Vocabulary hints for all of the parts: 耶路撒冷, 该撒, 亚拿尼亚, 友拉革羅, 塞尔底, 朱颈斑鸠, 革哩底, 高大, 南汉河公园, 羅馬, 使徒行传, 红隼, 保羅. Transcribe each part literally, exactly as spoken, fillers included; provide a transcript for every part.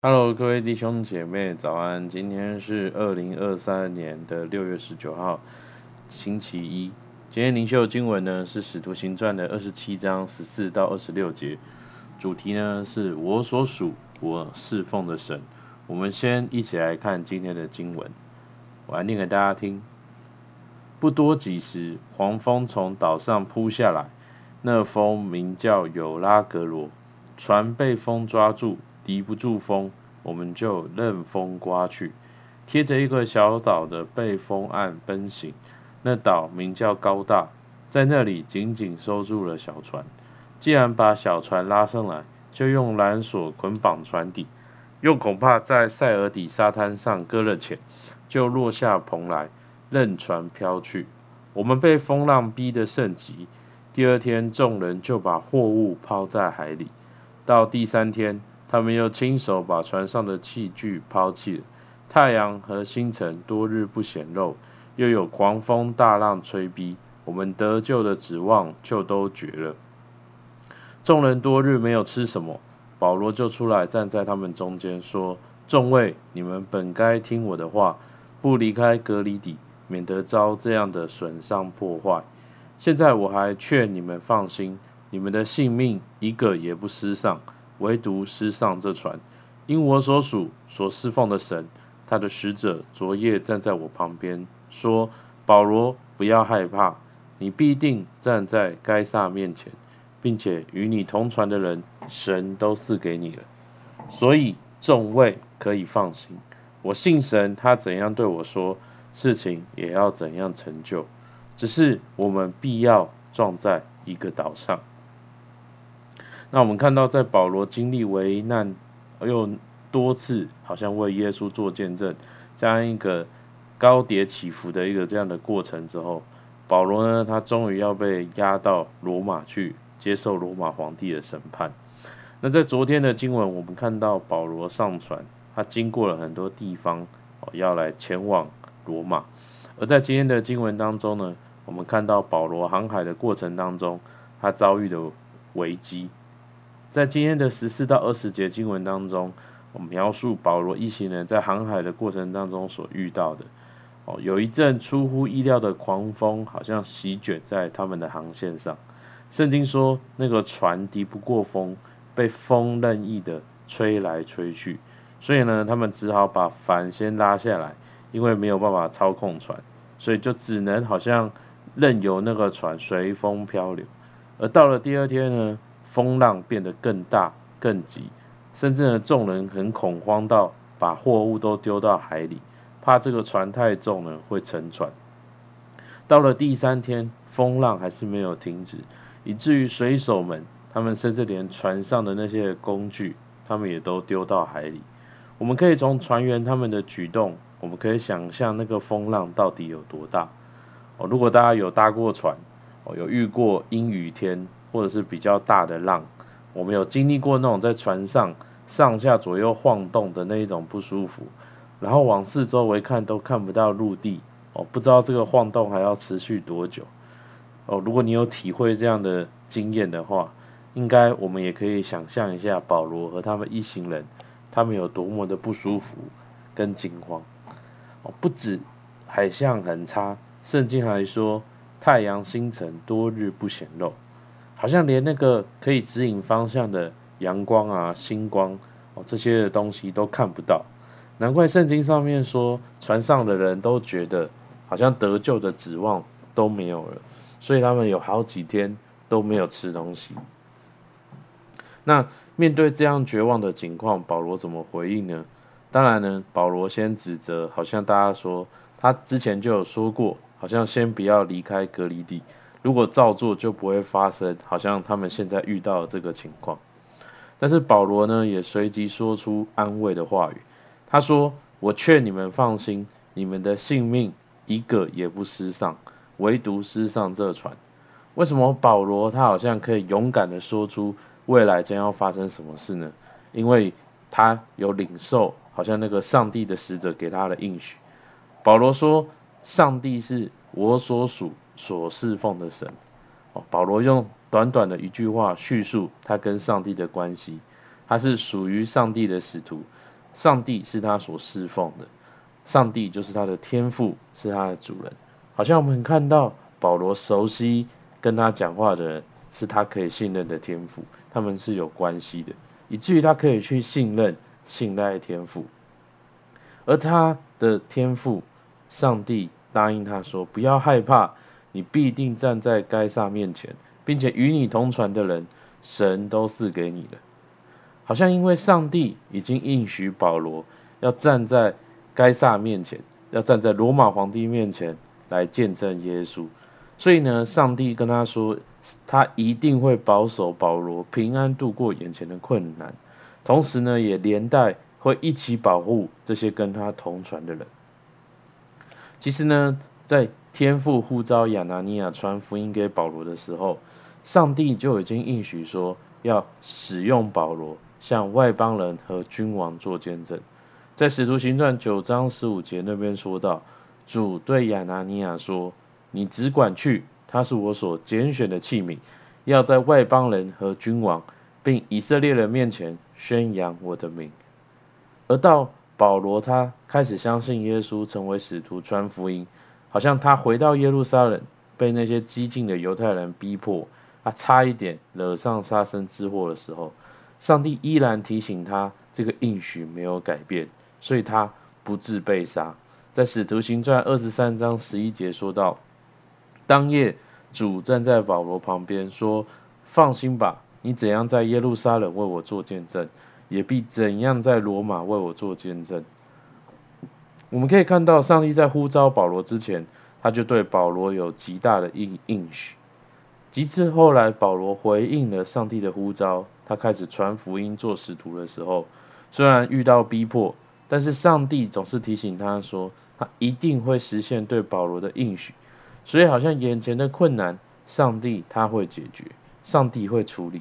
Hello， 各位弟兄姐妹，早安！今天是二零二三年的六月十九号，星期一。今天灵修经文呢是《使徒行传》的二十七章十四到二十六节，主题呢是“我所属我侍奉的神”。我们先一起来看今天的经文，我来念给大家听。不多几时，狂风从岛上扑下来，那风名叫友拉格罗，船被风抓住。敌不住风，我们就任风刮去，贴着一个小岛的背风岸奔行。那岛名叫高大，在那里紧紧收住了小船。既然把小船拉上来，就用缆索捆绑船底，又恐怕在塞尔底沙滩上搁了浅，就落下蓬来，任船飘去。我们被风浪逼得甚急。第二天，众人就把货物抛在海里。到第三天，他们又亲手把船上的器具抛弃了。太阳和星辰多日不显露，又有狂风大浪吹逼，我们得救的指望就都绝了。众人多日没有吃什么，保罗就出来站在他们中间，说：众位，你们本该听我的话，不离开革哩底，免得遭这样的损伤破坏。现在我还劝你们放心，你们的性命一个也不失丧，唯独失丧这船。因我所属所侍奉的神，他的使者昨夜站在我旁边，说：保罗，不要害怕，你必定站在该撒面前，并且与你同船的人，神都赐给你了。所以众位可以放心，我信神，他怎样对我说，事情也要怎样成就。只是我们必要撞在一个岛上。那我们看到，在保罗经历危难，又多次好像为耶稣做见证，这样一个高跌起伏的一个这样的过程之后，保罗呢，他终于要被押到罗马去接受罗马皇帝的审判。那在昨天的经文，我们看到保罗上船，他经过了很多地方，哦，要来前往罗马。而在今天的经文当中呢，我们看到保罗航海的过程当中，他遭遇的危机。在今天的十四到二十节经文当中，我描述保罗一行人在航海的过程当中所遇到的，哦，有一阵出乎意料的狂风好像席卷在他们的航线上。圣经说，那个船敌不过风，被风任意的吹来吹去，所以呢，他们只好把帆先拉下来，因为没有办法操控船，所以就只能好像任由那个船随风漂流。而到了第二天呢，风浪变得更大更急，甚至呢，众人很恐慌到把货物都丢到海里，怕这个船太重呢会沉船。到了第三天，风浪还是没有停止，以至于水手们他们甚至连船上的那些工具他们也都丢到海里。我们可以从船员他们的举动，我们可以想象那个风浪到底有多大，哦，如果大家有搭过船，哦，有遇过阴雨天或者是比较大的浪，我们有经历过那种在船上上下左右晃动的那一种不舒服，然后往四周围看都看不到陆地，哦，不知道这个晃动还要持续多久，哦，如果你有体会这样的经验的话，应该我们也可以想象一下保罗和他们一行人他们有多么的不舒服跟惊慌，哦，不止海象很差，圣经还说太阳星辰多日不显露，好像连那个可以指引方向的阳光啊、星光，哦，这些的东西都看不到。难怪圣经上面说，船上的人都觉得好像得救的指望都没有了，所以他们有好几天都没有吃东西。那面对这样绝望的情况，保罗怎么回应呢？当然呢，保罗先指责，好像大家说他之前就有说过，好像先不要离开革哩底，如果照做就不会发生好像他们现在遇到的这个情况。但是保罗呢，也随即说出安慰的话语，他说：我劝你们放心，你们的性命一个也不失丧，唯独失丧这船。为什么保罗他好像可以勇敢的说出未来将要发生什么事呢？因为他有领受好像那个上帝的使者给他的应许。保罗说，上帝是我所属所侍奉的神，哦，保罗用短短的一句话叙述他跟上帝的关系，他是属于上帝的使徒，上帝是他所侍奉的，上帝就是他的天父，是他的主人。好像我们看到保罗熟悉跟他讲话的人是他可以信任的天父，他们是有关系的，以至于他可以去信任信赖天父。而他的天父上帝答应他说，不要害怕，你必定站在该撒面前，并且与你同船的人神都赐给你了。好像因为上帝已经应许保罗要站在该撒面前，要站在罗马皇帝面前来见证耶稣，所以呢，上帝跟他说他一定会保守保罗平安度过眼前的困难，同时呢也连带会一起保护这些跟他同船的人。其实呢，在天父呼召亚拿尼亚传福音给保罗的时候，上帝就已经应许说要使用保罗向外邦人和君王做见证。在使徒行传九章十五节那边说到，主对亚拿尼亚说，你只管去，他是我所拣选的器皿，要在外邦人和君王并以色列人面前宣扬我的名。而到保罗他开始相信耶稣，成为使徒传福音，好像他回到耶路撒冷，被那些激进的犹太人逼迫，他差一点惹上杀身之祸的时候，上帝依然提醒他这个应许没有改变，所以他不致被杀。在使徒行传二十三章十一节说到，当夜主站在保罗旁边说，放心吧，你怎样在耶路撒冷为我做见证，也必怎样在罗马为我做见证。我们可以看到上帝在呼召保罗之前，他就对保罗有极大的应许。及至后来保罗回应了上帝的呼召，他开始传福音做使徒的时候，虽然遇到逼迫，但是上帝总是提醒他说他一定会实现对保罗的应许。所以好像眼前的困难，上帝他会解决，上帝会处理。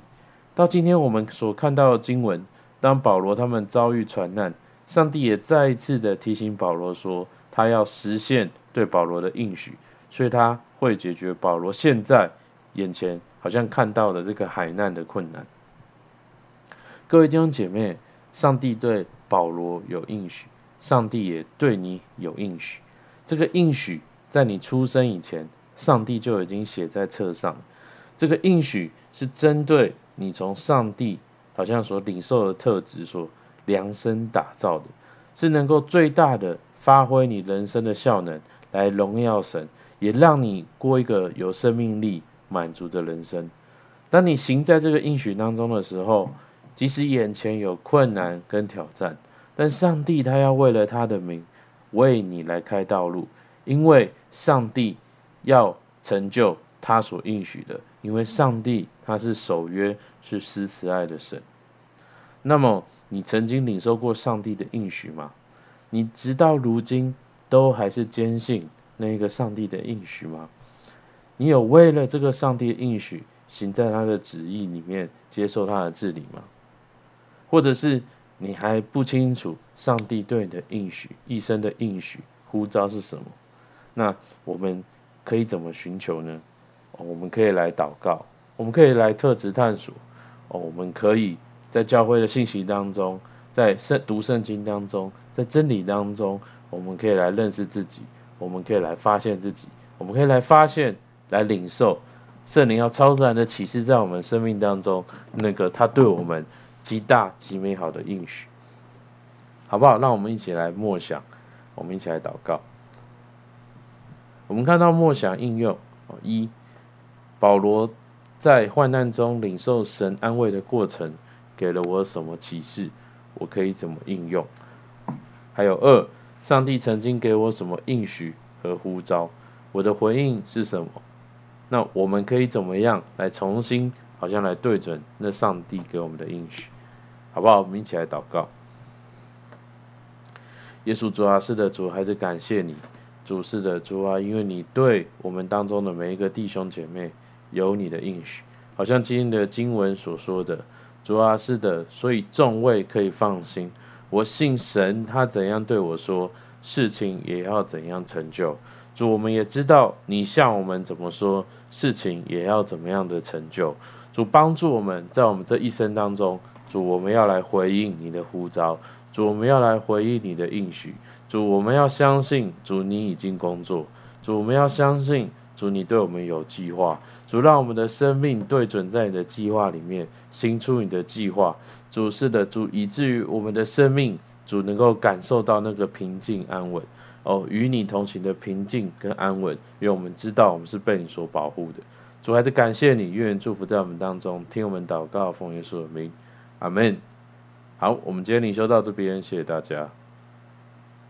到今天我们所看到的经文，当保罗他们遭遇船难，上帝也再一次的提醒保罗说他要实现对保罗的应许，所以他会解决保罗现在眼前好像看到的这个海难的困难。各位弟兄姐妹，上帝对保罗有应许，上帝也对你有应许。这个应许在你出生以前，上帝就已经写在册上。这个应许是针对你从上帝好像所领受的特质所量身打造的，是能够最大的发挥你人生的效能，来荣耀神，也让你过一个有生命力满足的人生。当你行在这个应许当中的时候，即使眼前有困难跟挑战，但上帝他要为了他的名为你来开道路，因为上帝要成就他所应许的，因为上帝他是守约是施慈爱的神。那么你曾经领受过上帝的应许吗？你直到如今都还是坚信那个上帝的应许吗？你有为了这个上帝的应许行在他的旨意里面，接受他的治理吗？或者是你还不清楚上帝对你的应许，一生的应许呼召是什么？那我们可以怎么寻求呢？哦，我们可以来祷告，我们可以来特质探索，哦，我们可以在教会的信息当中，在读圣经当中，在真理当中，我们可以来认识自己，我们可以来发现自己，我们可以来发现来领受圣灵要超自然的启示在我们生命当中那个他对我们极大极美好的应许，好不好？让我们一起来默想，我们一起来祷告。我们看到默想应用，一，保罗在患难中领受神安慰的过程给了我什么启示，我可以怎么应用？还有二，上帝曾经给我什么应许和呼召，我的回应是什么？那我们可以怎么样来重新好像来对准那上帝给我们的应许，好不好？我们一起来祷告。耶稣主啊，是的主，还是感谢你主，是的主啊，因为你对我们当中的每一个弟兄姐妹有你的应许，好像今天的经文所说的，主啊，是的，所以众位可以放心，我信神他怎样对我说，事情也要怎样成就。主，我们也知道你向我们怎么说，事情也要怎么样的成就。主，帮助我们在我们这一生当中主，我们要来回应你的呼召，主，我们要来回应你的应许，主，我们要相信，主，你已经工作，主，我们要相信，主，你对我们有计划，主，让我们的生命对准在你的计划里面，行出你的计划，主，是的，主，以至于我们的生命，主，能够感受到那个平静安稳，哦，与你同行的平静跟安稳，因为我们知道我们是被你所保护的。主，还是感谢你，愿你祝福在我们当中，听我们祷告，奉耶稣的名，阿们。好，我们今天灵修到这边，谢谢大家。